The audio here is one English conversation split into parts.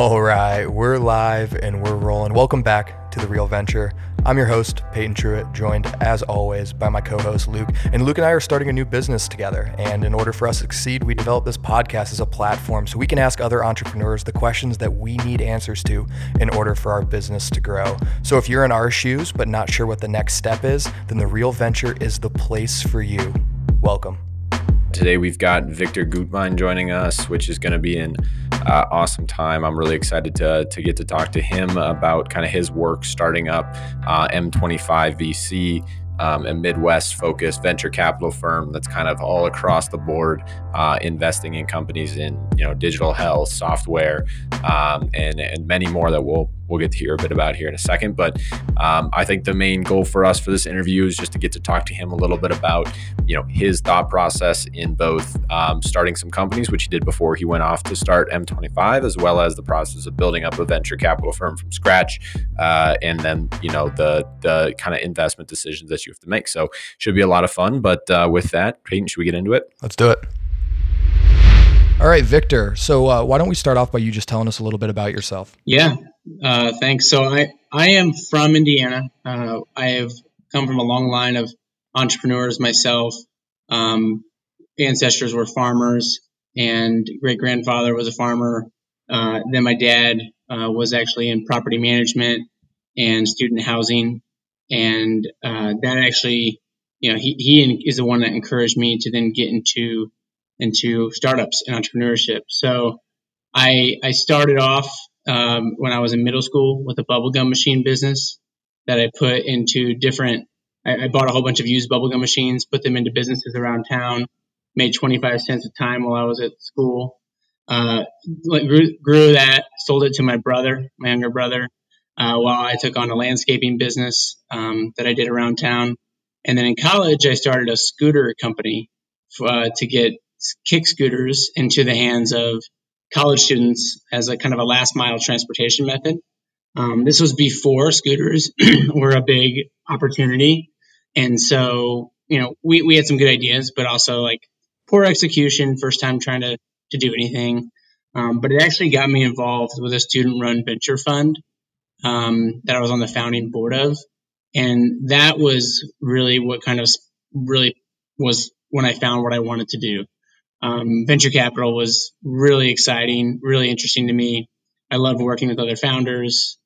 All right, we're live and we're rolling. Welcome back to The Real Venture. I'm your host, Peyton Truitt, joined as always by my co-host, Luke. And Luke and I are starting a new business together. And in order for us to succeed, we developed this podcast as a platform so we can ask other entrepreneurs the questions that we need answers to in order for our business to grow. So if you're in our shoes but not sure what the next step is, then The Real Venture is the place for you. Welcome. Today we've got Victor Gutvein joining us, which is going to be an awesome time. I'm really excited to get to talk to him about kind of his work starting up M25VC, a Midwest-focused venture capital firm that's kind of all across the board, investing in companies in digital health, software, and many more that we'll get to hear a bit about here in a second. But I think the main goal for us for this interview is just to get to talk to him a little bit about, his thought process in both starting some companies, which he did before he went off to start M25, as well as the process of building up a venture capital firm from scratch, and then the kind of investment decisions that you have to make. So should be a lot of fun. But with that, Peyton, should we get into it? Let's do it. All right, Victor. So why don't we start off by you just telling us a little bit about yourself? Yeah. Thanks. So I am from Indiana. I have come from a long line of entrepreneurs myself. Ancestors were farmers, and great-grandfather was a farmer. Then my dad was actually in property management and student housing. And that actually, he is the one that encouraged me to then get into startups and entrepreneurship. So I started off when I was in middle school with a bubblegum machine business that I put into I bought a whole bunch of used bubblegum machines, put them into businesses around town, made 25 cents a time while I was at school, grew that, sold it to my younger brother, while I took on a landscaping business that I did around town. And then in college, I started a scooter company to get kick scooters into the hands of college students as a kind of a last mile transportation method. This was before scooters were a big opportunity. And so, we had some good ideas, but also like poor execution, first time trying to do anything. But it actually got me involved with a student run venture fund that I was on the founding board of. And that was really what kind of really was when I found what I wanted to do. Venture capital was really exciting, really interesting to me. I loved working with other founders,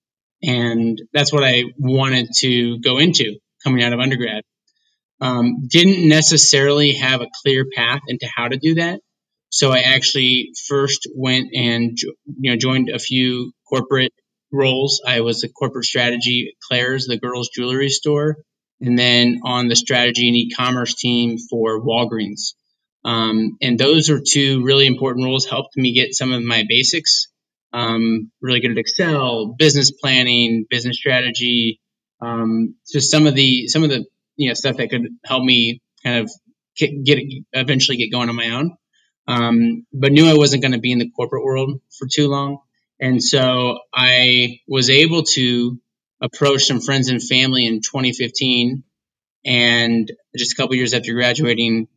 and that's what I wanted to go into coming out of undergrad. Didn't necessarily have a clear path into how to do that. So I actually first went and joined a few corporate roles. I was a corporate strategy at Claire's, the girls' jewelry store, and then on the strategy and e-commerce team for Walgreens. And those are two really important roles, helped me get some of my basics, really good at Excel, business planning, business strategy, just some of the stuff that could help me kind of eventually get going on my own. But knew I wasn't going to be in the corporate world for too long. And so I was able to approach some friends and family in 2015, and just a couple years after graduating,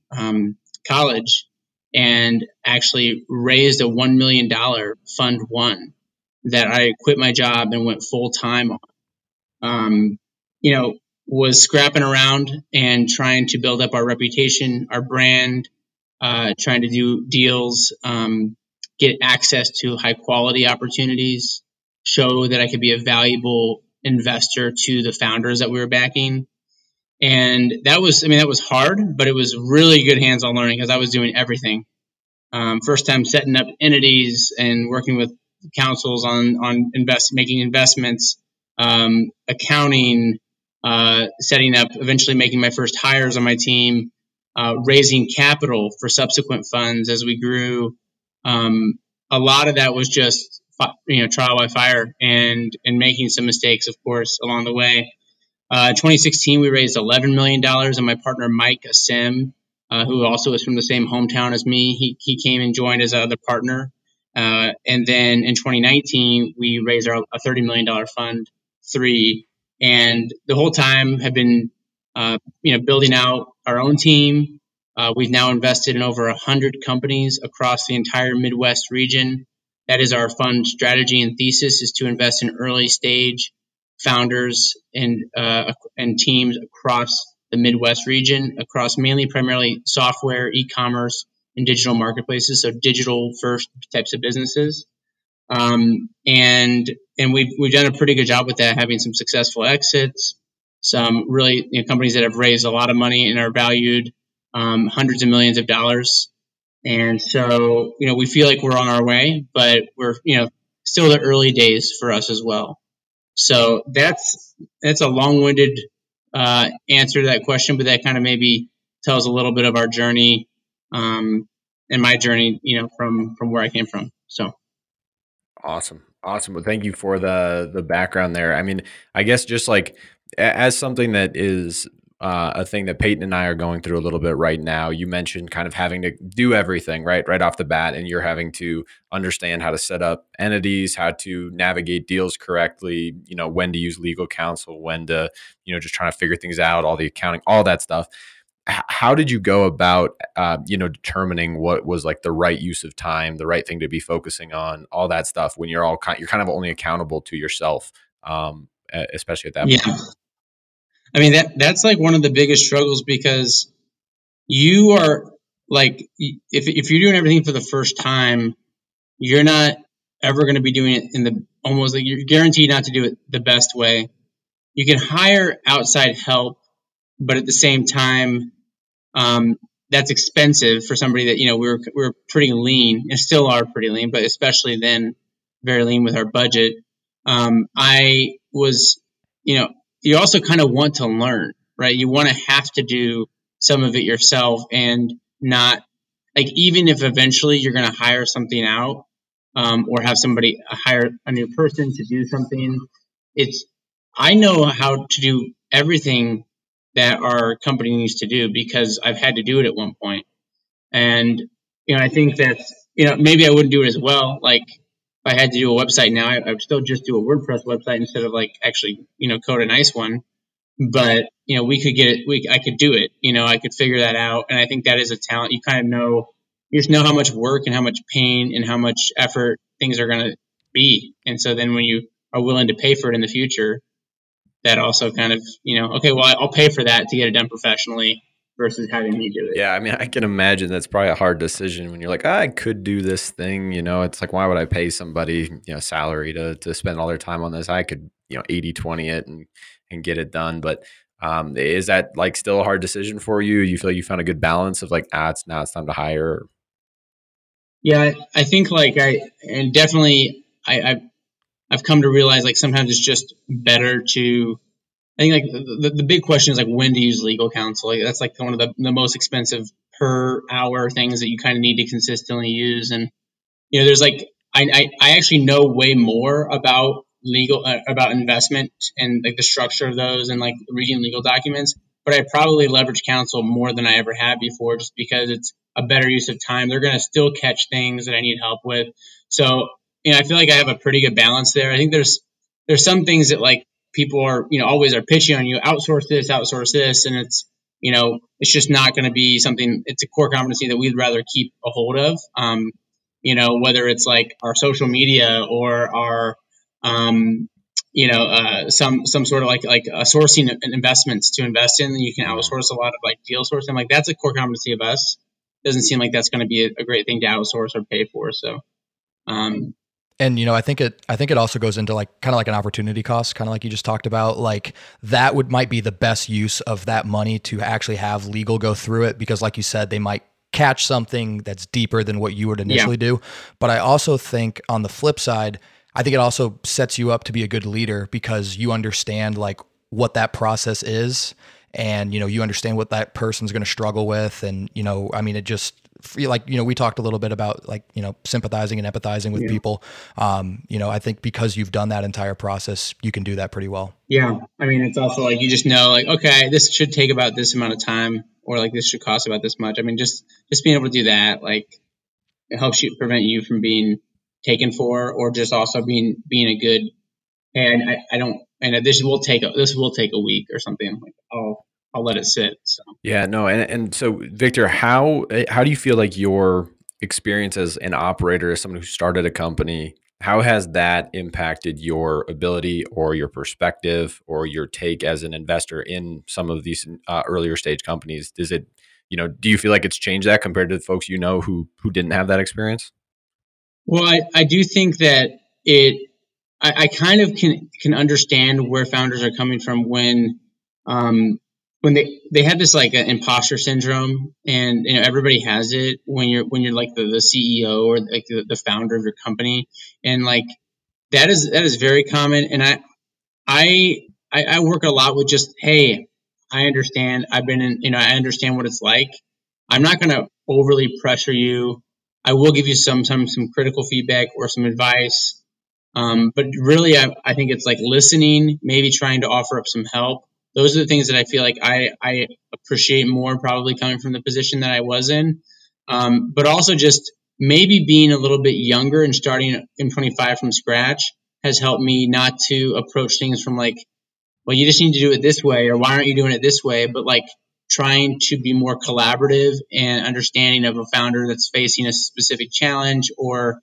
college, and actually raised a $1 million fund one that I quit my job and went full time on. Was scrapping around and trying to build up our reputation, our brand, trying to do deals, get access to high quality opportunities, show that I could be a valuable investor to the founders that we were backing. And that was hard, but it was really good hands-on learning because I was doing everything. First time setting up entities and working with councils on making investments, accounting, setting up, eventually making my first hires on my team, raising capital for subsequent funds as we grew. A lot of that was just, trial by fire and making some mistakes, of course, along the way. 2016, we raised $11 million, and my partner, Mike Asim, who also is from the same hometown as me, he came and joined as another partner. And then in 2019, we raised a $30 million fund three, and the whole time have been, building out our own team. We've now invested in over 100 companies across the entire Midwest region. That is our fund strategy and thesis, is to invest in early stage founders and teams across the Midwest region, across mainly primarily software, e-commerce, and digital marketplaces, so digital first types of businesses. And we've done a pretty good job with that, having some successful exits, some really companies that have raised a lot of money and are valued hundreds of millions of dollars. And so, we feel like we're on our way, but we're, still the early days for us as well. So that's a long-winded answer to that question, but that kind of maybe tells a little bit of our journey and my journey, from where I came from. So. Awesome. Well, thank you for the background there. I mean, I guess just like as something that is a thing that Peyton and I are going through a little bit right now, you mentioned kind of having to do everything right off the bat, and you're having to understand how to set up entities, how to navigate deals correctly, when to use legal counsel, when to, just trying to figure things out, all the accounting, all that stuff. How did you go about, determining what was like the right use of time, the right thing to be focusing on, all that stuff, when you're kind of only accountable to yourself, especially at that point? I mean, that's like one of the biggest struggles, because you are like, if you're doing everything for the first time, you're not ever going to be doing it in the almost like you're guaranteed not to do it the best way. You can hire outside help, but at the same time, that's expensive for somebody that, we're pretty lean and still are pretty lean, but especially then very lean with our budget. I was, you also kind of want to learn, right? You want to have to do some of it yourself, and not like, even if eventually you're going to hire something out, or have somebody hire a new person to do something. I know how to do everything that our company needs to do, because I've had to do it at one point. And, I think that, maybe I wouldn't do it as well. Like if I had to do a website now, I would still just do a WordPress website instead of like actually, code a nice one. But, we could get it. I could do it, I could figure that out. And I think that is a talent. You kind of know, you just know how much work and how much pain and how much effort things are going to be. And so then when you are willing to pay for it in the future, that also kind of, okay, well, I'll pay for that to get it done professionally versus having me do it. Yeah, I mean, I can imagine that's probably a hard decision when you're like, I could do this thing, it's like, why would I pay somebody, salary to spend all their time on this? I could, 80/20 it and get it done. But is that like still a hard decision for you? You feel like you found a good balance of like, now it's time to hire? Yeah, I think like I've come to realize like sometimes it's just better to, I think like the big question is like when to use legal counsel. Like, that's like one of the most expensive per hour things that you kind of need to consistently use. And, there's like, I actually know way more about legal, about investment and like the structure of those and like reading legal documents, but I probably leverage counsel more than I ever had before, just because it's a better use of time. They're going to still catch things that I need help with. So, I feel like I have a pretty good balance there. I think there's some things that like people are, always are pitching on you, outsource this. And it's just not going to be something, it's a core competency that we'd rather keep a hold of. Whether it's like our social media or our, some sort of like a sourcing investments to invest in, you can outsource a lot of like deal sourcing. Like that's a core competency of us. Doesn't seem like that's going to be a great thing to outsource or pay for. So, and I think it also goes into like kind of like an opportunity cost, kind of like you just talked about. Like that might be the best use of that money to actually have legal go through it, because like you said, they might catch something that's deeper than what you would initially do. But I also think on the flip side, I think it also sets you up to be a good leader, because you understand like what that process is, and you understand what that person's going to struggle with, and I mean, it just. Like, we talked a little bit about like, sympathizing and empathizing with people. I think because you've done that entire process, you can do that pretty well. Yeah. I mean, it's also like, you just know like, okay, this should take about this amount of time, or like this should cost about this much. I mean, just being able to do that, like it helps you prevent you from being taken for, or just also being a good, and this will take a week or something like, oh, I'll let it sit. So. Yeah, no. And so Victor, how do you feel like your experience as an operator, as someone who started a company, how has that impacted your ability or your perspective or your take as an investor in some of these earlier stage companies? Does it, you know, do you feel like it's changed that compared to the folks you know who didn't have that experience? Well, I do think that I kind of can understand where founders are coming from when they have this like an imposter syndrome, and you know everybody has it when you're like the CEO or like the founder of your company, and like that is very common. And I work a lot with just, hey, I understand. I've been in, you know, I understand what it's like. I'm not going to overly pressure you. I will give you some critical feedback or some advice. But really, I think it's like listening, maybe trying to offer up some help. Those are the things that I feel like I appreciate more, probably coming from the position that I was in. But also just maybe being a little bit younger and starting M25 from scratch has helped me not to approach things from like, well, you just need to do it this way, or why aren't you doing it this way? But like trying to be more collaborative and understanding of a founder that's facing a specific challenge, or,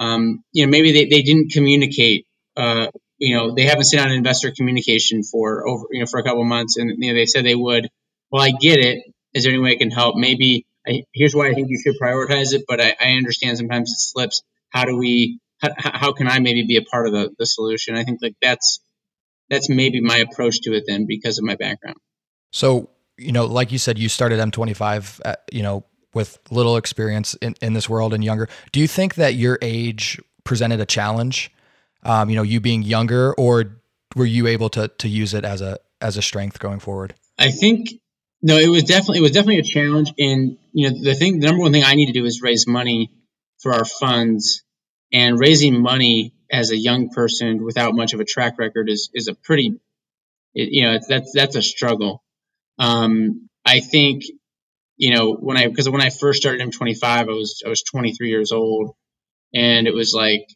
you know, maybe they didn't communicate, you know, they haven't sent out an investor communication for a couple of months, and you know, they said they would. Well, I get it. Is there any way I can help? Maybe here's why I think you should prioritize it, but I understand sometimes it slips. How can I maybe be a part of the solution? I think like that's maybe my approach to it then, because of my background. So, you know, like you said, you started M25, you know, with little experience in this world and younger. Do you think that your age presented a challenge? You know, you being younger, or were you able to use it as a strength going forward? I think, no, it was definitely a challenge. And, you know, the number one thing I need to do is raise money for our funds, and raising money as a young person without much of a track record is a pretty, you know, that's a struggle. I think, you know, because when I first started M25, I was 23 years old, and it was like,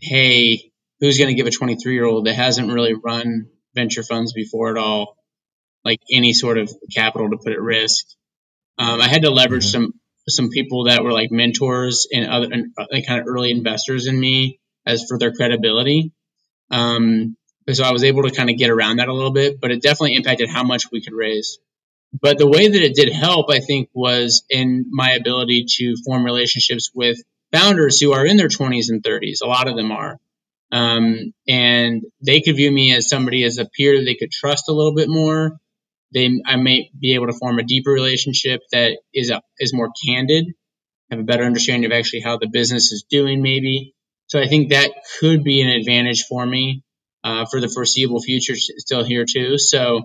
hey, who's going to give a 23-year-old that hasn't really run venture funds before at all, like any sort of capital to put at risk? I had to leverage some people that were like mentors and other and kind of early investors in me as for their credibility. So I was able to kind of get around that a little bit, but it definitely impacted how much we could raise. But the way that it did help, I think, was in my ability to form relationships with founders who are in their 20s and 30s. A lot of them are. And they could view me as somebody, as a peer that they could trust a little bit more. I may be able to form a deeper relationship that is more candid, have a better understanding of actually how the business is doing maybe. So I think that could be an advantage for me for the foreseeable future, still here too. So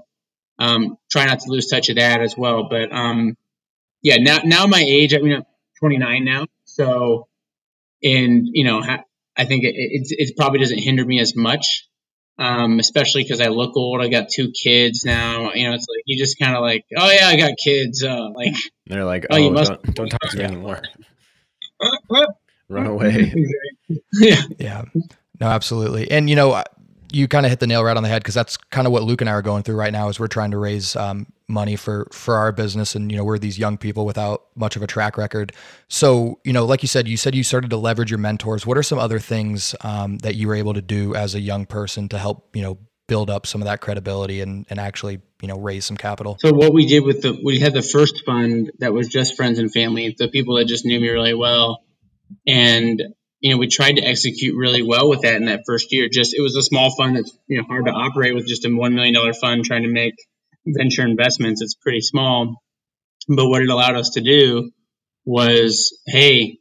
try not to lose touch of that as well. But yeah, now my age, I mean, I'm 29 now. So, and, you know, I think it probably doesn't hinder me as much, especially because I look old. I got 2 kids now. You know, it's like you just kind of like, oh, yeah, I got kids. Like, they're like, oh, you must don't talk to me anymore. Run away. Yeah. Yeah. No, absolutely. And, you know, you kind of hit the nail right on the head, because that's kind of what Luke and I are going through right now. Is we're trying to raise money for our business, and you know, we're these young people without much of a track record. So, you know, like you said you started to leverage your mentors. What are some other things that you were able to do as a young person to help, you know, build up some of that credibility and actually, you know, raise some capital? So what we did with we had the first fund that was just friends and family, the people that just knew me really well, and you know, we tried to execute really well with that in that first year. Just, it was a small fund that's, you know, hard to operate with, just a $1 million fund trying to make venture investments. It's pretty small. But what it allowed us to do was, hey,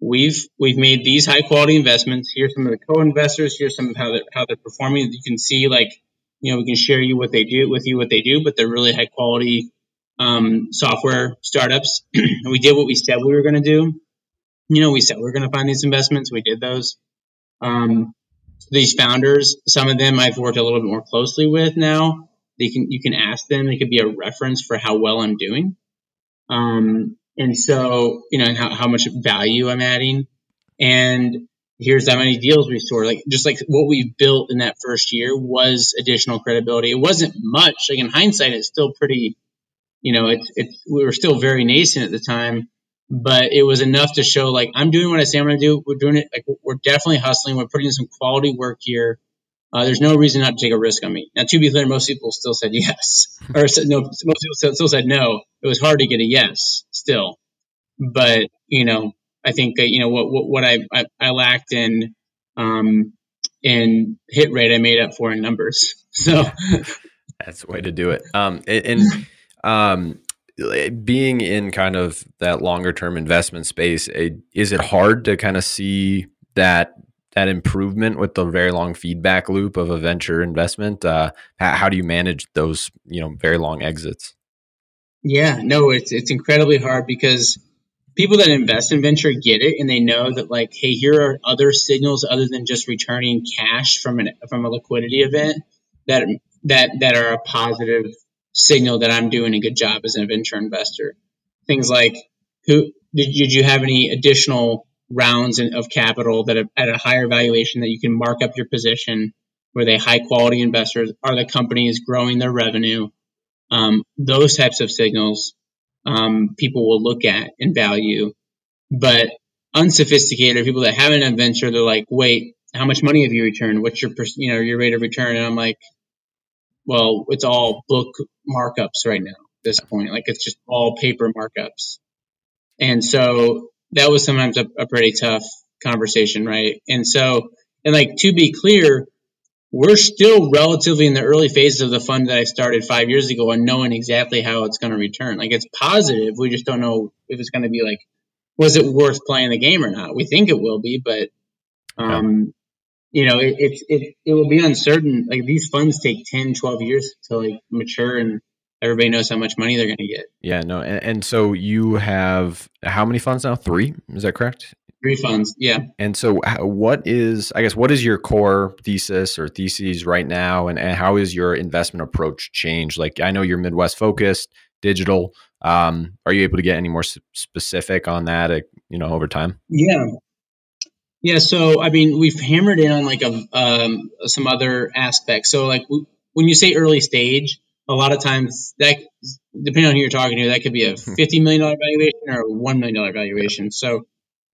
we've made these high quality investments. Here's some of the co-investors. Here's some of how they're performing. You can see, like, you know, we can share you what they do with you, what they do, but they're really high quality software startups. And we did what we said we were going to do. You know, we said we're going to find these investments. We did those. These founders, some of them I've worked a little bit more closely with now. You can ask them. They could be a reference for how well I'm doing. And so, you know, how much value I'm adding. And here's how many deals we sourced. Like, just like what we built in that first year was additional credibility. It wasn't much. Like, in hindsight, it's still pretty, you know, we were still very nascent at the time. but it was enough to show, like, I'm doing what I say I'm going to do. We're doing it. Like, we're definitely hustling. We're putting in some quality work here. There's no reason not to take a risk on me. Now, to be clear, most people still said yes, or no. Most people still said no. It was hard to get a yes still, but I think that what I lacked in hit rate, I made up for in numbers. So that's the way to do it. Being in kind of that longer term investment space, is it hard to kind of see that improvement with the very long feedback loop of a venture investment? How do you manage those, very long exits? Yeah, no, it's incredibly hard because people that invest in venture get it, and they know that, like, hey, here are other signals other than just returning cash from a liquidity event that are a positive signal that I'm doing a good job as a venture investor. Things like, did you have any additional rounds of capital that are at a higher valuation that you can mark up your position? Were they high quality investors? Are the companies growing their revenue? Those types of signals people will look at and value. But unsophisticated people that haven't done venture, they're like, wait, how much money have you returned? What's your rate of return? And I'm like, well, it's all book markups right now at this point. Like, it's just all paper markups. And so that was sometimes a pretty tough conversation, right? And so, to be clear, we're still relatively in the early phases of the fund that I started 5 years ago and knowing exactly how it's going to return. Like, it's positive. We just don't know if it's going to be like, was it worth playing the game or not? We think it will be, but, it will be uncertain. Like, these funds take 10, 12 years to mature, and everybody knows how much money they're going to get. Yeah, no. And so you have how many funds now? 3, is that correct? 3 funds. Yeah. And so what is your core thesis or theses right now? And how is your investment approach changed? Like, I know you're Midwest focused, digital. Are you able to get any more specific on that, over time? Yeah. So, we've hammered in on some other aspects. So when you say early stage, a lot of times, that, depending on who you're talking to, that could be a $50 million valuation or a $1 million valuation. So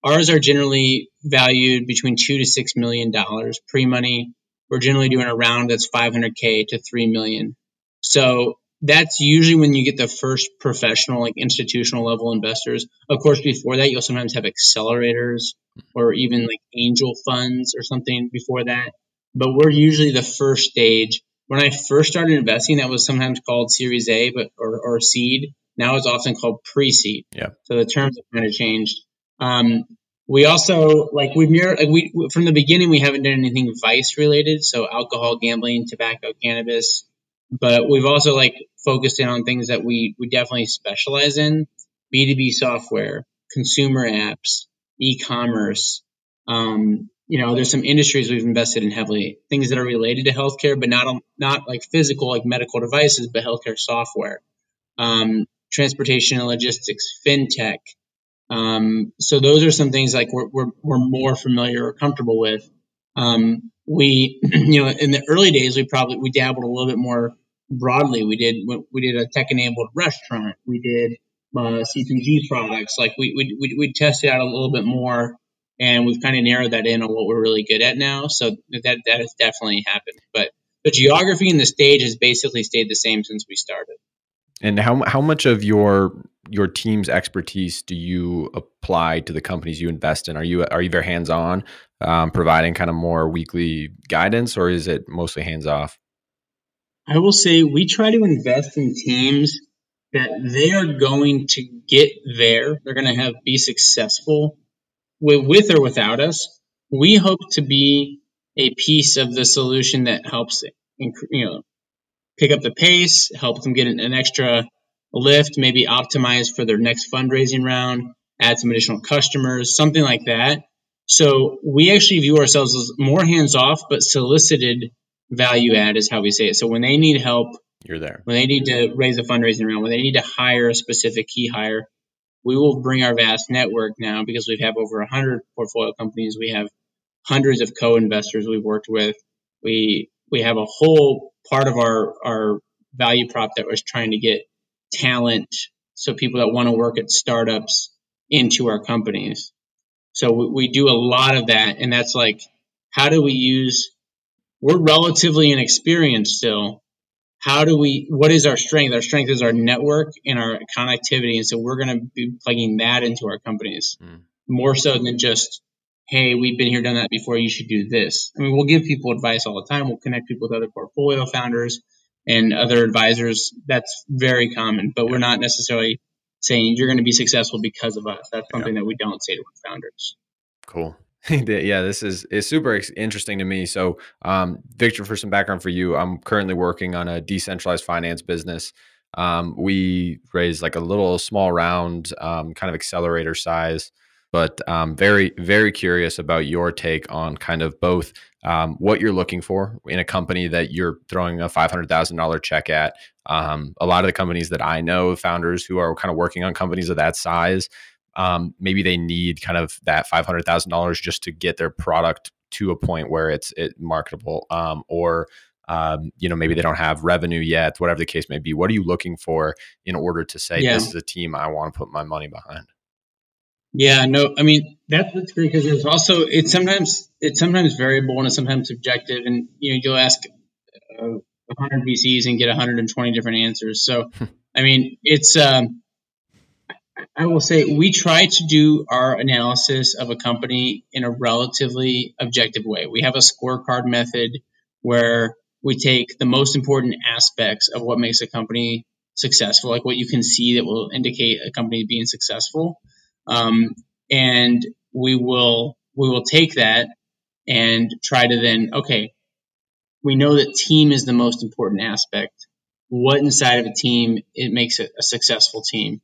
ours are generally valued between $2 to $6 million pre-money. We're generally doing a round that's $500K to $3 million. So that's usually when you get the first professional, institutional level investors. Of course, before that, you'll sometimes have accelerators or even angel funds or something before that. But we're usually the first stage. When I first started investing, that was sometimes called Series A, or seed. Now it's often called pre-seed. Yeah. So the terms have kind of changed. We also from the beginning, we haven't done anything vice related, so alcohol, gambling, tobacco, cannabis. But we've also focused in on things that we definitely specialize in: B2B software, consumer apps, e-commerce. There's some industries we've invested in heavily, things that are related to healthcare, but not physical, medical devices, but healthcare software, transportation and logistics, fintech. So those are some things we're more familiar or comfortable with. In the early days, we dabbled a little bit more broadly. We did a tech-enabled restaurant. We did CPG products. We tested out a little bit more. And we've kind of narrowed that in on what we're really good at now. So that has definitely happened. But the geography and the stage has basically stayed the same since we started. And how much of your team's expertise do you apply to the companies you invest in? Are you very hands-on, providing kind of more weekly guidance, or is it mostly hands-off? I will say we try to invest in teams that they are going to get there. They're going to be successful. With or without us, we hope to be a piece of the solution that helps pick up the pace, help them get an extra lift, maybe optimize for their next fundraising round, add some additional customers, something like that. So we actually view ourselves as more hands-off, but solicited value add is how we say it. So when they need help, you're there. When they need to raise a fundraising round, when they need to hire a specific key hire, we will bring our vast network now, because we have over 100 portfolio companies. We have hundreds of co-investors we've worked with. We have a whole part of our value prop that was trying to get talent, so people that want to work at startups into our companies. So we do a lot of that. And that's like, how do we use, we're relatively inexperienced still. How do we, what is our strength? Our strength is our network and our connectivity. And so we're going to be plugging that into our companies more so than just, hey, we've been here, done that before. You should do this. I mean, we'll give people advice all the time. We'll connect people with other portfolio founders and other advisors. That's very common, but we're not necessarily saying you're going to be successful because of us. That's something that we don't say to our founders. Cool. Yeah, this is super interesting to me. So, Victor, for some background for you, I'm currently working on a decentralized finance business. We raised like a little small round, kind of accelerator size, but very, very curious about your take on kind of both what you're looking for in a company that you're throwing a $500,000 check at. A lot of the companies that I know, founders who are kind of working on companies of that size, maybe they need kind of that $500,000 just to get their product to a point where it's marketable, you know, maybe they don't have revenue yet, whatever the case may be. What are you looking for in order to say, this is a team I want to put my money behind? Yeah, no, I mean, that's great because there's also, it's sometimes variable and it's sometimes subjective. And, you know, you'll ask 100 VCs and get 120 different answers. So, I mean, it's, I will say we try to do our analysis of a company in a relatively objective way. We have a scorecard method where we take the most important aspects of what makes a company successful, like what you can see that will indicate a company being successful. And we will take that and try to then, okay, we know that team is the most important aspect. What inside of a team, it makes it a successful team.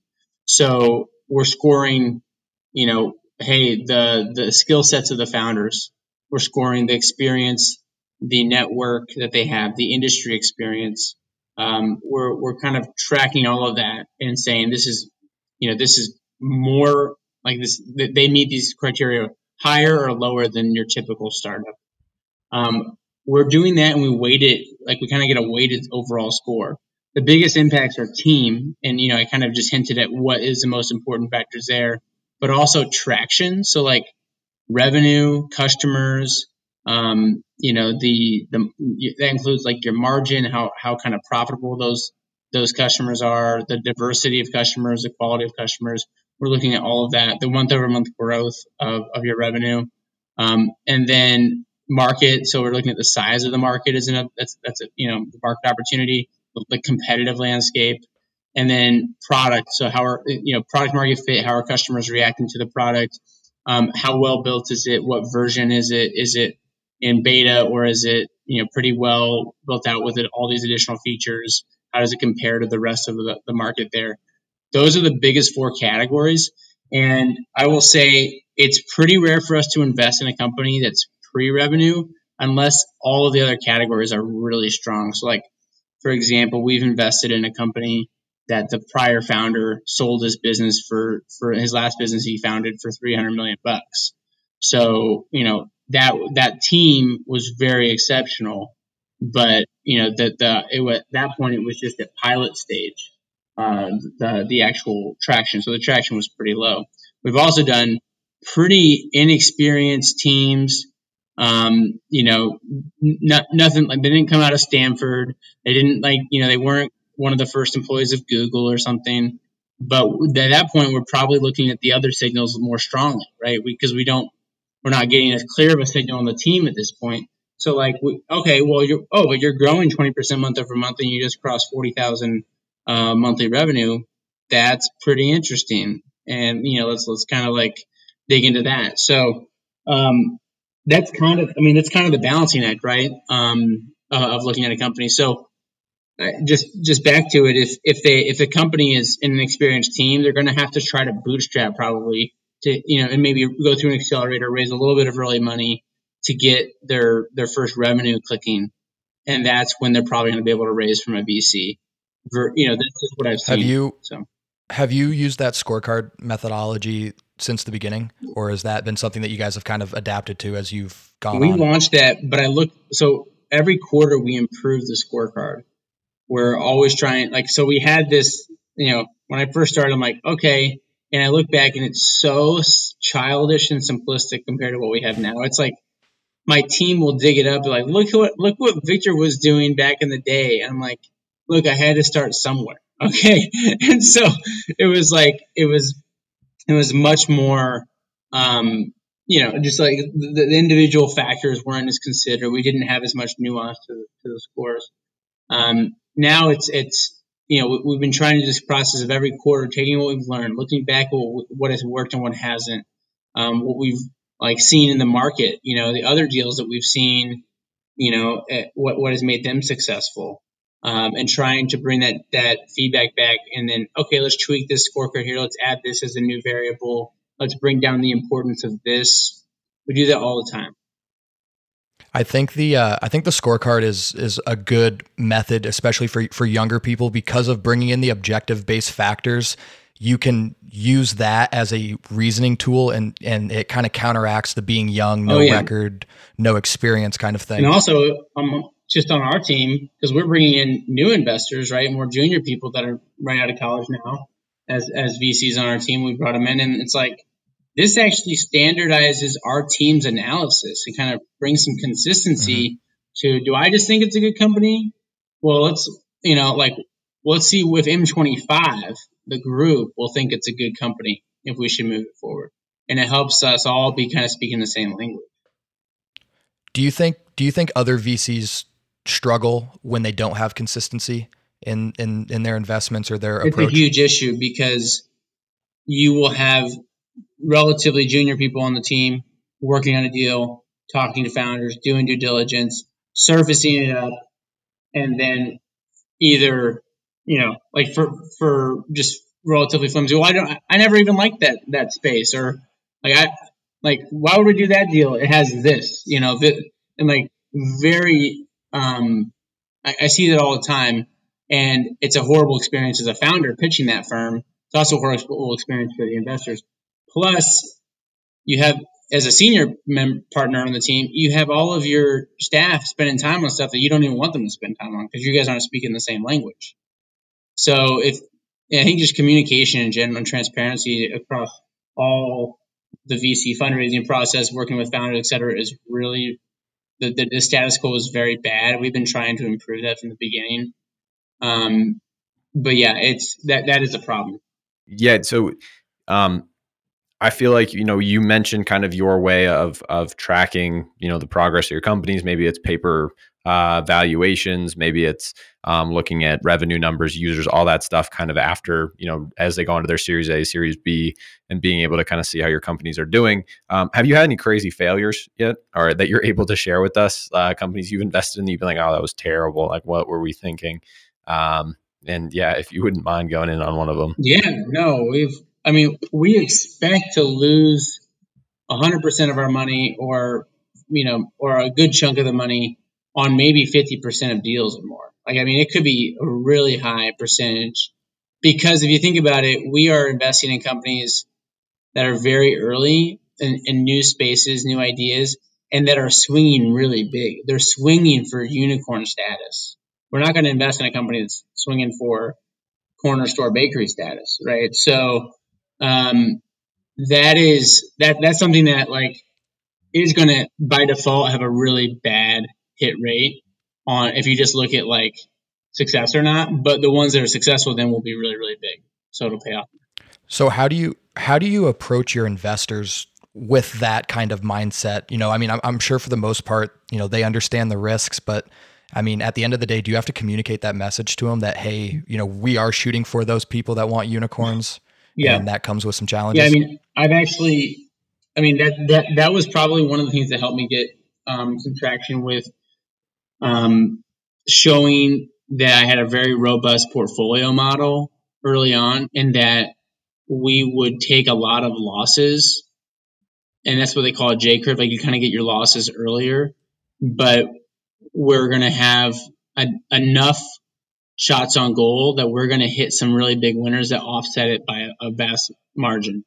So we're scoring, you know, hey, the skill sets of the founders, we're scoring the experience, the network that they have, the industry experience. We're kind of tracking all of that and saying, this is more like this, they meet these criteria higher or lower than your typical startup. We're doing that and we weight it, like we kind of get a weighted overall score. The biggest impacts are team. And, you know, I kind of just hinted at what is the most important factors there, but also traction. So like revenue, customers, you know, that includes like your margin, how kind of profitable those customers are, the diversity of customers, the quality of customers. We're looking at all of that, the month-over-month growth of your revenue. And then market. So we're looking at the size of the market is enough. That's you know, the market opportunity, the competitive landscape, and then product. So how are, you know, product market fit, how are customers reacting to the product? How well built is it? What version is it? Is it in beta or is it, you know, pretty well built out with it, all these additional features? How does it compare to the rest of the market there? Those are the biggest four categories. And I will say it's pretty rare for us to invest in a company that's pre-revenue unless all of the other categories are really strong. So like, for example, we've invested in a company that the prior founder sold his business for his last business he founded for $300 million. So, you know, that team was very exceptional, but you know, at that point it was just at pilot stage, the actual traction. So the traction was pretty low. We've also done pretty inexperienced teams. You know, nothing like they didn't come out of Stanford. They didn't like, you know, they weren't one of the first employees of Google or something, but at that point we're probably looking at the other signals more strongly, right? Because we're not getting as clear of a signal on the team at this point. So like, but you're growing 20% month over month and you just crossed 40,000, monthly revenue. That's pretty interesting. And, you know, let's kind of like dig into that. So, that's kind of the balancing act, right? Of looking at a company. So just back to it, if the company is in an experienced team, they're going to have to try to bootstrap probably to, you know, and maybe go through an accelerator, raise a little bit of early money to get their first revenue clicking. And that's when they're probably going to be able to raise from a VC. You know, that's just what I've seen. Have you used that scorecard methodology since the beginning, or has that been something that you guys have kind of adapted to as you've gone on? We launched that, but so every quarter we improve the scorecard. We're always trying, like, so we had this, you know, when I first started, I'm like, okay, And I look back and it's so childish and simplistic compared to what we have now. It's like my team will dig it up. They're like, look what Victor was doing back in the day. And I'm like, look, I had to start somewhere. Okay. And so it was much more, just like the individual factors weren't as considered. We didn't have as much nuance to the scores. Now it's we've been trying to do this process of every quarter, taking what we've learned, looking back at what has worked and what hasn't, what we've seen in the market, the other deals that we've seen, what has made them successful, and trying to bring that feedback back. And then, okay, let's tweak this scorecard here. Let's add this as a new variable. Let's bring down the importance of this. We do that all the time. I think the scorecard is a good method, especially for younger people, because of bringing in the objective-based factors. You can use that as a reasoning tool, and it kind of counteracts the being young, record, no experience kind of thing. And also, just on our team, because we're bringing in new investors, right, more junior people that are right out of college now as VCs on our team. We brought them in, and it's like, this actually standardizes our team's analysis and kind of brings some consistency to, do I just think it's a good company? Well, let's see with M25, the group will think it's a good company if we should move it forward. And it helps us all be kind of speaking the same language. Do you think other VCs struggle when they don't have consistency in their investments or their approach? It's a huge issue because you will have relatively junior people on the team working on a deal, talking to founders, doing due diligence, surfacing it up, and then either, for just relatively flimsy, well, I never even liked that space, or why would we do that deal? It has this, and very, I see that all the time, and it's a horrible experience as a founder pitching that firm. It's also a horrible experience for the investors. Plus, you have, as a senior partner on the team, you have all of your staff spending time on stuff that you don't even want them to spend time on because you guys aren't speaking the same language. So I think just communication in general and transparency across all the VC fundraising process, working with founders, et cetera, is really the status quo is very bad. We've been trying to improve that from the beginning. But yeah, it's that is a problem. Yeah. So, I feel like, you mentioned kind of your way of tracking, the progress of your companies. Maybe it's paper valuations, maybe it's looking at revenue numbers, users, all that stuff kind of after, as they go into their Series A, Series B, and being able to kind of see how your companies are doing. Have you had any crazy failures yet, or that you're able to share with us, companies you've invested in that you've been like, oh, that was terrible. Like, what were we thinking? And yeah, if you wouldn't mind going in on one of them. Yeah, no, we expect to lose 100% of our money or a good chunk of the money on maybe 50% of deals or more. It could be a really high percentage because if you think about it, we are investing in companies that are very early in new spaces, new ideas, and that are swinging really big. They're swinging for unicorn status. We're not going to invest in a company that's swinging for corner store bakery status, right? So, that's something that is going to by default have a really bad hit rate on if you just look at success or not, but the ones that are successful then will be really, really big. So it'll pay off. So how do you approach your investors with that kind of mindset? I'm sure for the most part, they understand the risks, but at the end of the day, do you have to communicate that message to them that, hey, we are shooting for those people that want unicorns? Yeah. And that comes with some challenges. Yeah, I've actually, that was probably one of the things that helped me get some traction with showing that I had a very robust portfolio model early on and that we would take a lot of losses. And that's what they call a J curve. You kind of get your losses earlier, but we're going to have enough shots on goal that we're going to hit some really big winners that offset it by a vast margin.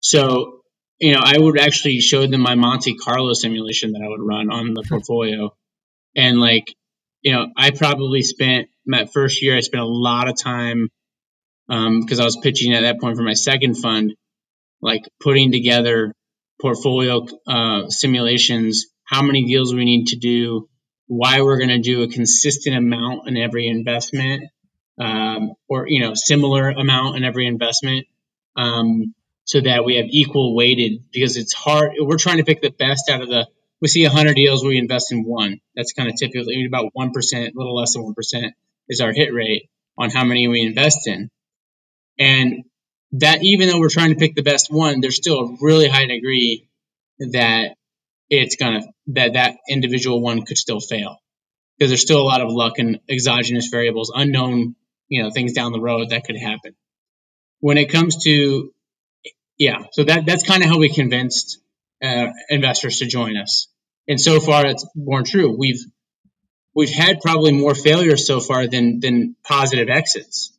So, I would actually show them my Monte Carlo simulation that I would run on the portfolio. And I probably spent my first year, I spent a lot of time because I was pitching at that point for my second fund like putting together portfolio simulations, how many deals we need to do, why we're going to do a consistent amount in every investment, or, you know, similar amount in every investment, so that we have equal weighted, because it's hard. We're trying to pick the best out of the, we see 100 deals, we invest in one. That's kind of typically about 1%, a little less than 1% is our hit rate on how many we invest in. And that, even though we're trying to pick the best one, there's still a really high degree that it's going to, that individual one could still fail, because there's still a lot of luck and exogenous variables, unknown, you know, things down the road that could happen. When it comes to, yeah, so that's kind of how we convinced investors to join us. And so far it's borne true. We've had probably more failures so far than positive exits.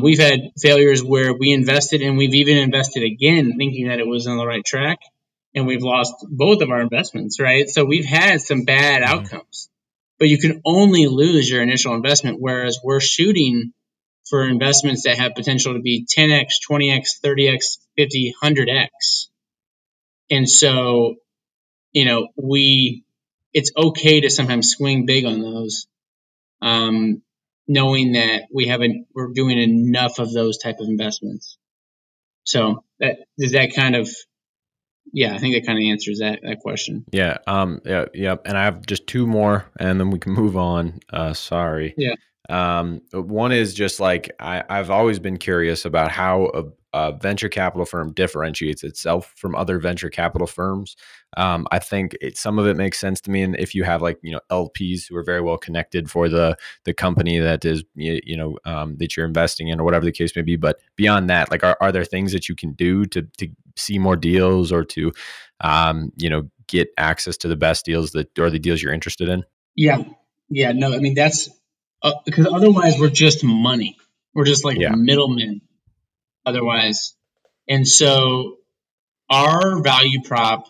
We've had failures where we invested, and we've even invested again thinking that it was on the right track, and we've lost both of our investments, right? So we've had some bad outcomes, but you can only lose your initial investment, whereas we're shooting for investments that have potential to be 10x, 20x, 30x, 50, 100x. And so, you know, it's okay to sometimes swing big on those, knowing that we're doing enough of those type of investments. So I think that kind of answers that question. Yeah. And I have just two more, and then we can move on. Sorry. Yeah. One is just like, I've always been curious about how a venture capital firm differentiates itself from other venture capital firms. I think some of it makes sense to me. And if you have LPs who are very well connected for the company that is, that you're investing in, or whatever the case may be. But beyond that, like, are there things that you can do to see more deals, or to, get access to the best deals or the deals you're interested in? Yeah. Yeah. No, I mean, that's because otherwise we're just money. We're just like middlemen otherwise. And so our value prop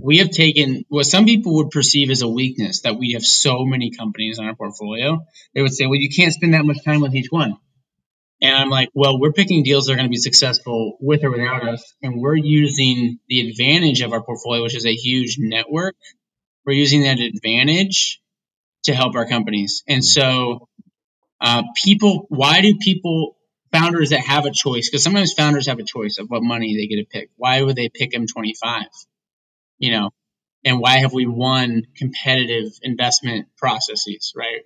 we have taken what some people would perceive as a weakness, that we have so many companies on our portfolio. They would say, well, you can't spend that much time with each one. And I'm like, well, we're picking deals that are going to be successful with or without us. And we're using the advantage of our portfolio, which is a huge network. We're using that advantage to help our companies. And so founders that have a choice, because sometimes founders have a choice of what money they get to pick. Why would they pick M25? And why have we won competitive investment processes, right?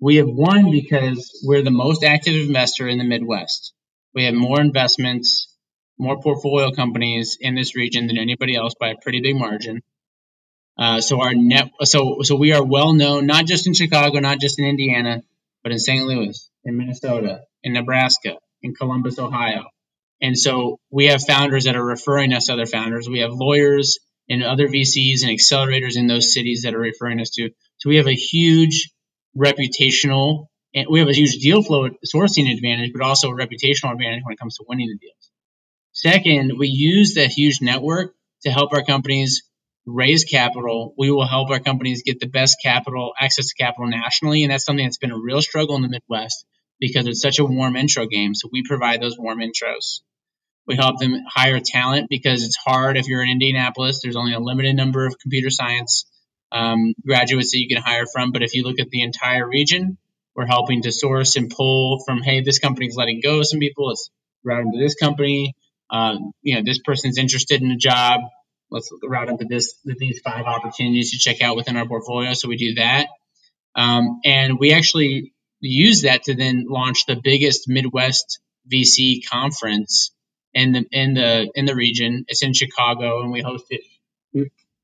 We have won because we're the most active investor in the Midwest. We have more investments, more portfolio companies in this region than anybody else by a pretty big margin. So we are well known, not just in Chicago, not just in Indiana, but in St. Louis, in Minnesota, in Nebraska, in Columbus, Ohio. And so we have founders that are referring us to other founders. We have lawyers and other VCs and accelerators in those cities that are referring us to. So we have a huge reputational, and we have a huge deal flow sourcing advantage, but also a reputational advantage when it comes to winning the deals. Second, we use that huge network to help our companies raise capital. We will help our companies get the best access to capital nationally. And that's something that's been a real struggle in the Midwest, because it's such a warm intro game. So we provide those warm intros. We help them hire talent, because it's hard if you're in Indianapolis. There's only a limited number of computer science graduates that you can hire from. But if you look at the entire region, we're helping to source and pull from, hey, this company's letting go of some people. Let's route them to this company. This person's interested in a job. Let's route them to these 5 opportunities to check out within our portfolio. So we do that. And we actually use that to then launch the biggest Midwest VC conference in the region. It's in Chicago, and we host it.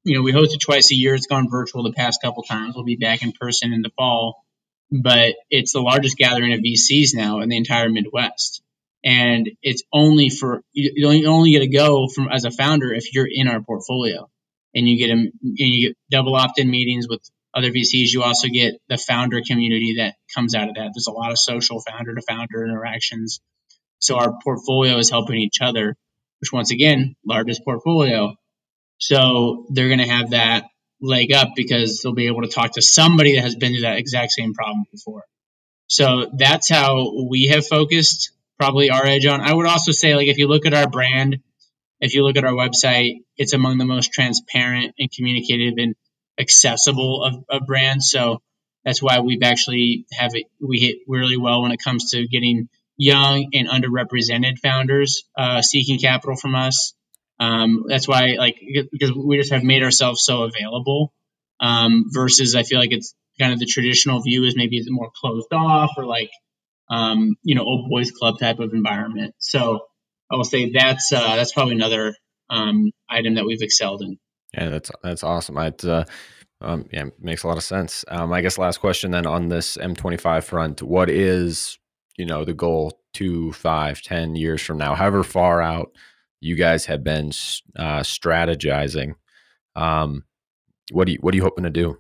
We host it twice a year. It's gone virtual the past couple times. We'll be back in person in the fall, but it's the largest gathering of VCs now in the entire Midwest. And it's only for, you only get to go from as a founder if you're in our portfolio, and you get double opt-in meetings with other VCs. You also get the founder community that comes out of that. There's a lot of social founder to founder interactions. So our portfolio is helping each other, which, once again, largest portfolio. So they're going to have that leg up, because they'll be able to talk to somebody that has been through that exact same problem before. So that's how we have focused. probably our edge on. I would also say, like, if you look at our brand, if you look at our website, it's among the most transparent and communicative and accessible of brands. So that's why we've actually have it. We hit really well when it comes to getting young and underrepresented founders seeking capital from us. That's why, like, because we just have made ourselves so available versus I feel like it's kind of the traditional view is maybe more closed off or like, old boys club type of environment. So I will say that's probably another item that we've excelled in. Yeah, that's awesome. It makes a lot of sense. I guess last question then on this M25 front, what is, the goal 2, 5, 10 years from now, however far out you guys have been strategizing? What are you hoping to do?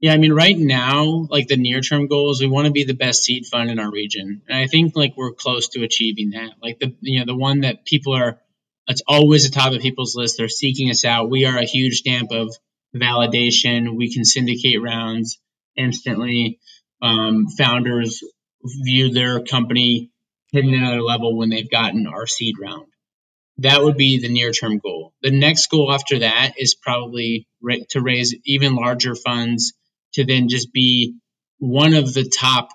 Yeah, I mean, right now, like the near-term goal is we want to be the best seed fund in our region. And I think like we're close to achieving that. Like the one that it's always the top of people's list. They're seeking us out. We are a huge stamp of validation. We can syndicate rounds instantly. Founders view their company hitting another level when they've gotten our seed round. That would be the near-term goal. The next goal after that is probably to raise even larger funds to then just be one of the top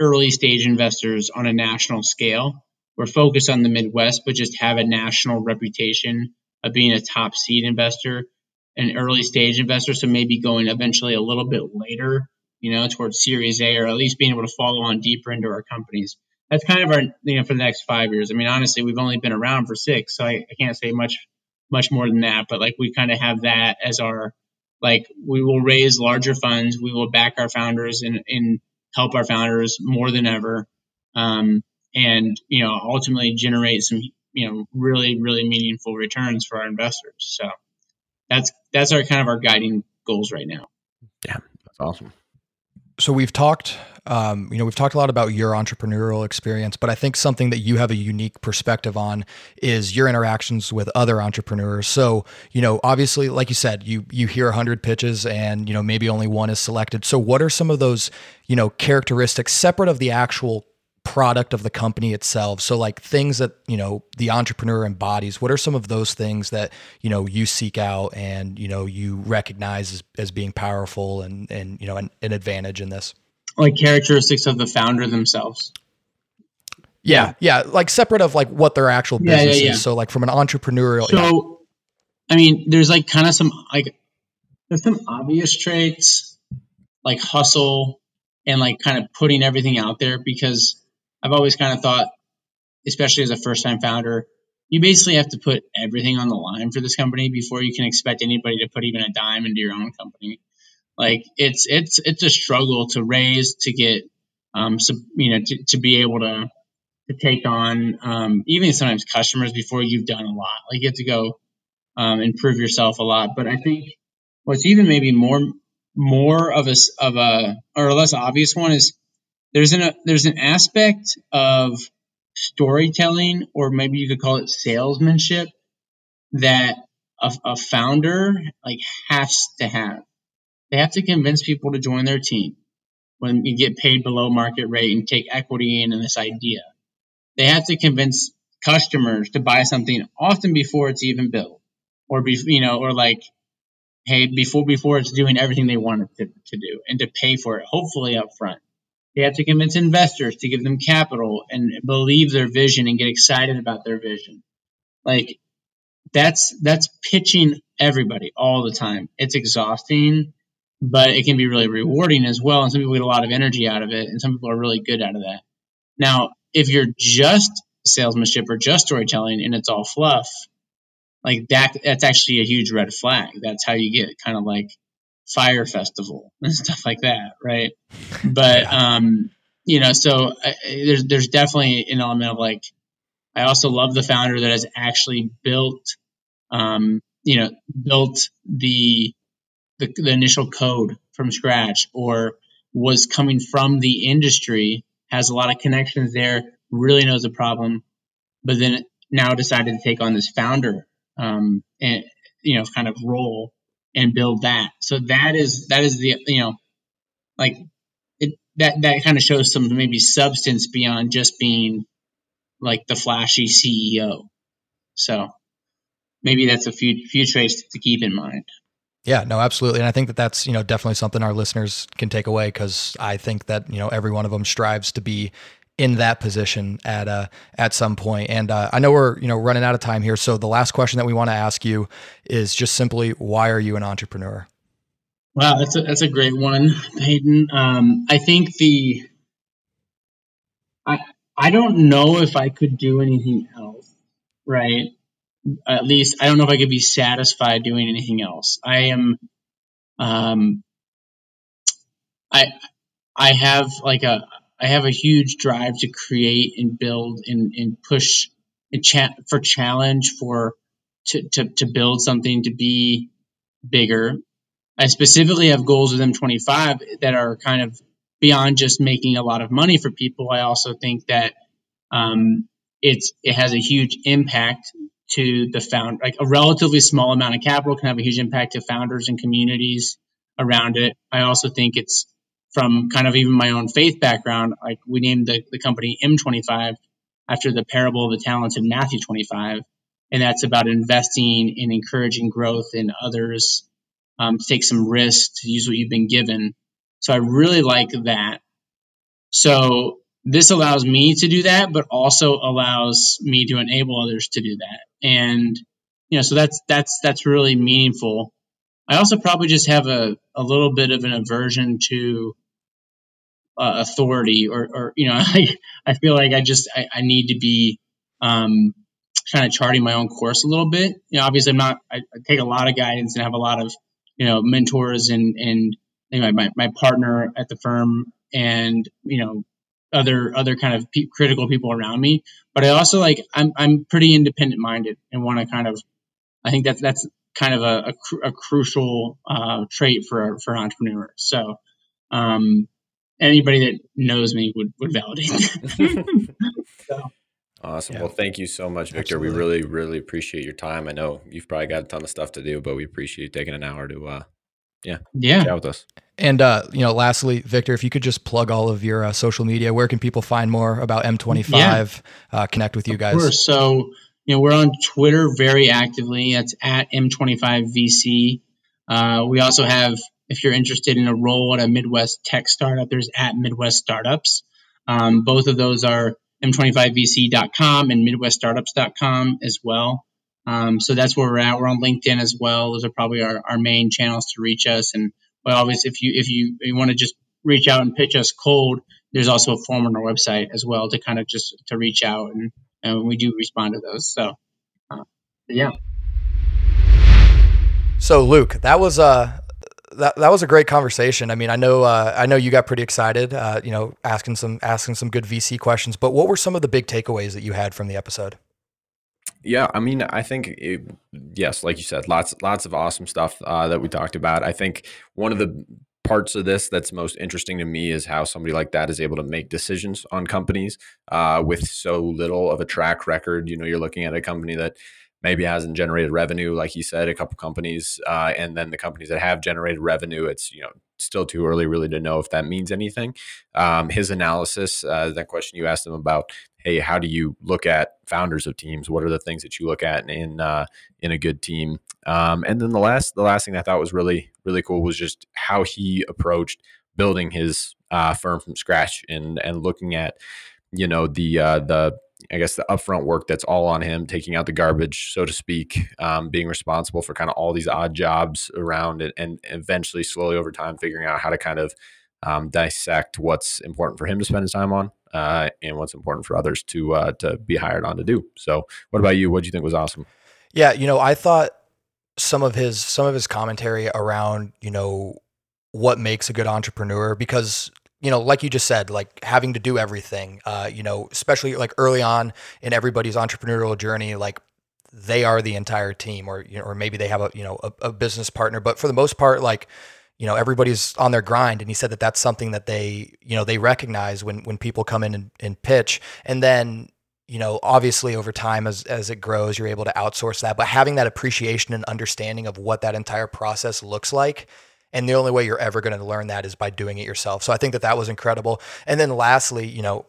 early stage investors on a national scale. We're focused on the Midwest, but just have a national reputation of being a top seed investor, an early stage investor. So maybe going eventually a little bit later, towards Series A, or at least being able to follow on deeper into our companies. That's kind of our, for the next 5 years. I mean, honestly, we've only been around for 6, so I can't say much more than that. But like, we kind of have that as our, like, we will raise larger funds. We will back our founders and help our founders more than ever. And ultimately generate some, really, really meaningful returns for our investors. So that's our kind of our guiding goals right now. Yeah, that's awesome. So we've talked, a lot about your entrepreneurial experience, but I think something that you have a unique perspective on is your interactions with other entrepreneurs. So, obviously, like you said, you hear 100 pitches and, maybe only one is selected. So what are some of those, characteristics separate of the actual product of the company itself? So like things that, the entrepreneur embodies, what are some of those things that, you seek out and, you recognize as being powerful and an advantage in this? Like characteristics of the founder themselves. Yeah. Yeah. Like separate of like what their actual business is. So like from an entrepreneurial. So, I mean, there's like kind of some obvious traits like hustle and like kind of putting everything out there, because I've always kind of thought, especially as a first-time founder, you basically have to put everything on the line for this company before you can expect anybody to put even a dime into your own company. Like it's a struggle to raise, to get, to be able to take on even sometimes customers before you've done a lot. Like you have to go and prove yourself a lot. But I think what's even maybe more of a or a less obvious one is there's an aspect of storytelling, or maybe you could call it salesmanship, that a founder like has to have. They have to convince people to join their team when you get paid below market rate and take equity in this idea. They have to convince customers to buy something often before it's even built, or before it's doing everything they want it to do, and to pay for it, hopefully up front. They have to convince investors to give them capital and believe their vision and get excited about their vision. Like that's pitching everybody all the time. It's exhausting, but it can be really rewarding as well. And some people get a lot of energy out of it, and some people are really good out of that. Now, if you're just salesmanship or just storytelling and it's all fluff, like that's actually a huge red flag. That's how you get kind of like Fire Festival and stuff like that, right? But there's definitely an element of like, I also love the founder that has actually built the initial code from scratch, or was coming from the industry, has a lot of connections there, really knows the problem, but then now decided to take on this founder kind of role and build that. So that is the, like, it, that kind of shows some maybe substance beyond just being like the flashy CEO. So maybe that's a few traits to keep in mind. Yeah, no, absolutely. And I think that that's, definitely something our listeners can take away, because I think that, every one of them strives to be in that position at some point. And I know we're, running out of time here. So the last question that we want to ask you is just simply, why are you an entrepreneur? Wow, that's a great one, Peyton. I think I don't know if I could do anything else, right? At least I don't know if I could be satisfied doing anything else. I am, I have I have a huge drive to create and build and push and for challenge, to build something, to be bigger. I specifically have goals with M25 that are kind of beyond just making a lot of money for people. I also think that it has a huge impact to the founder. Like, a relatively small amount of capital can have a huge impact to founders and communities around it. I also think it's from kind of even my own faith background. Like, we named the company M25 after the parable of the talents in Matthew 25, and that's about investing and encouraging growth in others. Take some risks, to use what you've been given. So I really like that. So this allows me to do that, but also allows me to enable others to do that. And, so that's really meaningful. I also probably just have a little bit of an aversion to authority or I feel like I need to be kind of charting my own course a little bit. Obviously I take a lot of guidance and have a lot of, mentors and my partner at the firm and, other kind of critical people around me. But I also I'm pretty independent minded and want to I think that's kind of a crucial trait for entrepreneurs. So anybody that knows me would validate that. So. Awesome. Yeah. Well, thank you so much, Victor. Absolutely. We really, really appreciate your time. I know you've probably got a ton of stuff to do, but we appreciate you taking an hour to, chat with us. And, lastly, Victor, if you could just plug all of your social media, where can people find more about M25, connect with you guys? Of course. So, we're on Twitter very actively. That's at M25VC. We also have, if you're interested in a role at a Midwest tech startup, there's at Midwest Startups. Both of those are M25VC.com and MidwestStartups.com as well. So that's where we're at. We're on LinkedIn as well. Those are probably our main channels to reach us. And obviously, if you want to just reach out and pitch us cold, there's also a form on our website as well to kind of just to reach out. And we do respond to those. So, yeah. So, Luke, that was that was a great conversation. I mean, I know you got pretty excited, asking some good VC questions, but what were some of the big takeaways that you had from the episode? Yeah. I mean, I think, yes, like you said, lots of awesome stuff that we talked about. I think one of the parts of this that's most interesting to me is how somebody like that is able to make decisions on companies with so little of a track record. You're looking at a company that maybe hasn't generated revenue, like you said, a couple companies, and then the companies that have generated revenue, it's still too early really to know if that means anything. His analysis, that question you asked him about, hey, how do you look at founders of teams? What are the things that you look at in a good team? And then the last thing I thought was really, really cool was just how he approached building his firm from scratch and looking at the upfront work that's all on him, taking out the garbage, so to speak, being responsible for kind of all these odd jobs around it, and eventually slowly over time figuring out how to kind of dissect what's important for him to spend his time on and what's important for others to be hired on to do. So what about you? What do you think was awesome? Yeah. I thought some of his commentary around, what makes a good entrepreneur, because like you just said, like having to do everything, especially like early on in everybody's entrepreneurial journey, like they are the entire team, or maybe they have a business partner, but for the most part, like, everybody's on their grind. And he said that that's something that they, they recognize when people come in and pitch. And then, obviously over time as it grows, you're able to outsource that, but having that appreciation and understanding of what that entire process looks like And the only way you're ever going to learn that is by doing it yourself. So I think that that was incredible. And then lastly, you know,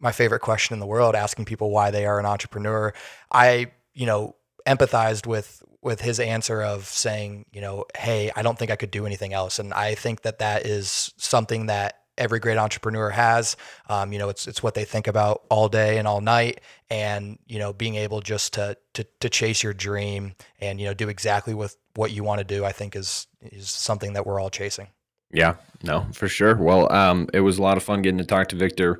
my favorite question in the world, asking people why they are an entrepreneur. I, you know, empathized with his answer of saying, you know, hey, I don't think I could do anything else. And I think that that is something that every great entrepreneur has. You know, it's what they think about all day and all night, and, you know, being able just to chase your dream and, you know, do exactly with what you want to do, I think is something that we're all chasing. Yeah, no, for sure. Well, it was a lot of fun getting to talk to Victor.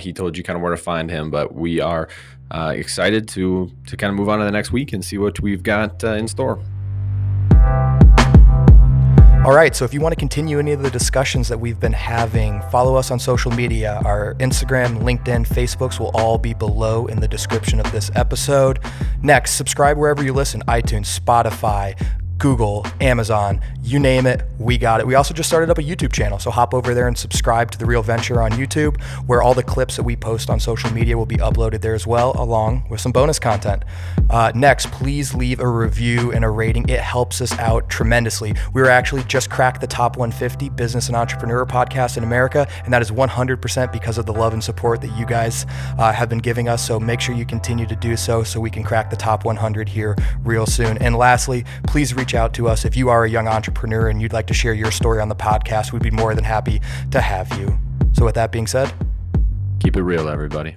He told you kind of where to find him, but we are excited to kind of move on to the next week and see what we've got in store. All right, so if you want to continue any of the discussions that we've been having, follow us on social media. Our Instagram, LinkedIn, Facebooks will all be below in the description of this episode. Next, subscribe wherever you listen, iTunes, Spotify, Google, Amazon, you name it, we got it. We also just started up a YouTube channel, so hop over there and subscribe to The Real Venture on YouTube, where all the clips that we post on social media will be uploaded there as well, along with some bonus content. Next, please leave a review and a rating. It helps us out tremendously. We were actually just cracked the top 150 business and entrepreneur podcast in America, and that is 100% because of the love and support that you guys have been giving us, so make sure you continue to do so we can crack the top 100 here real soon. And lastly, please reach out to us if you are a young entrepreneur and you'd like to share your story on the podcast. We'd be more than happy to have you. So with that being said, keep it real, everybody.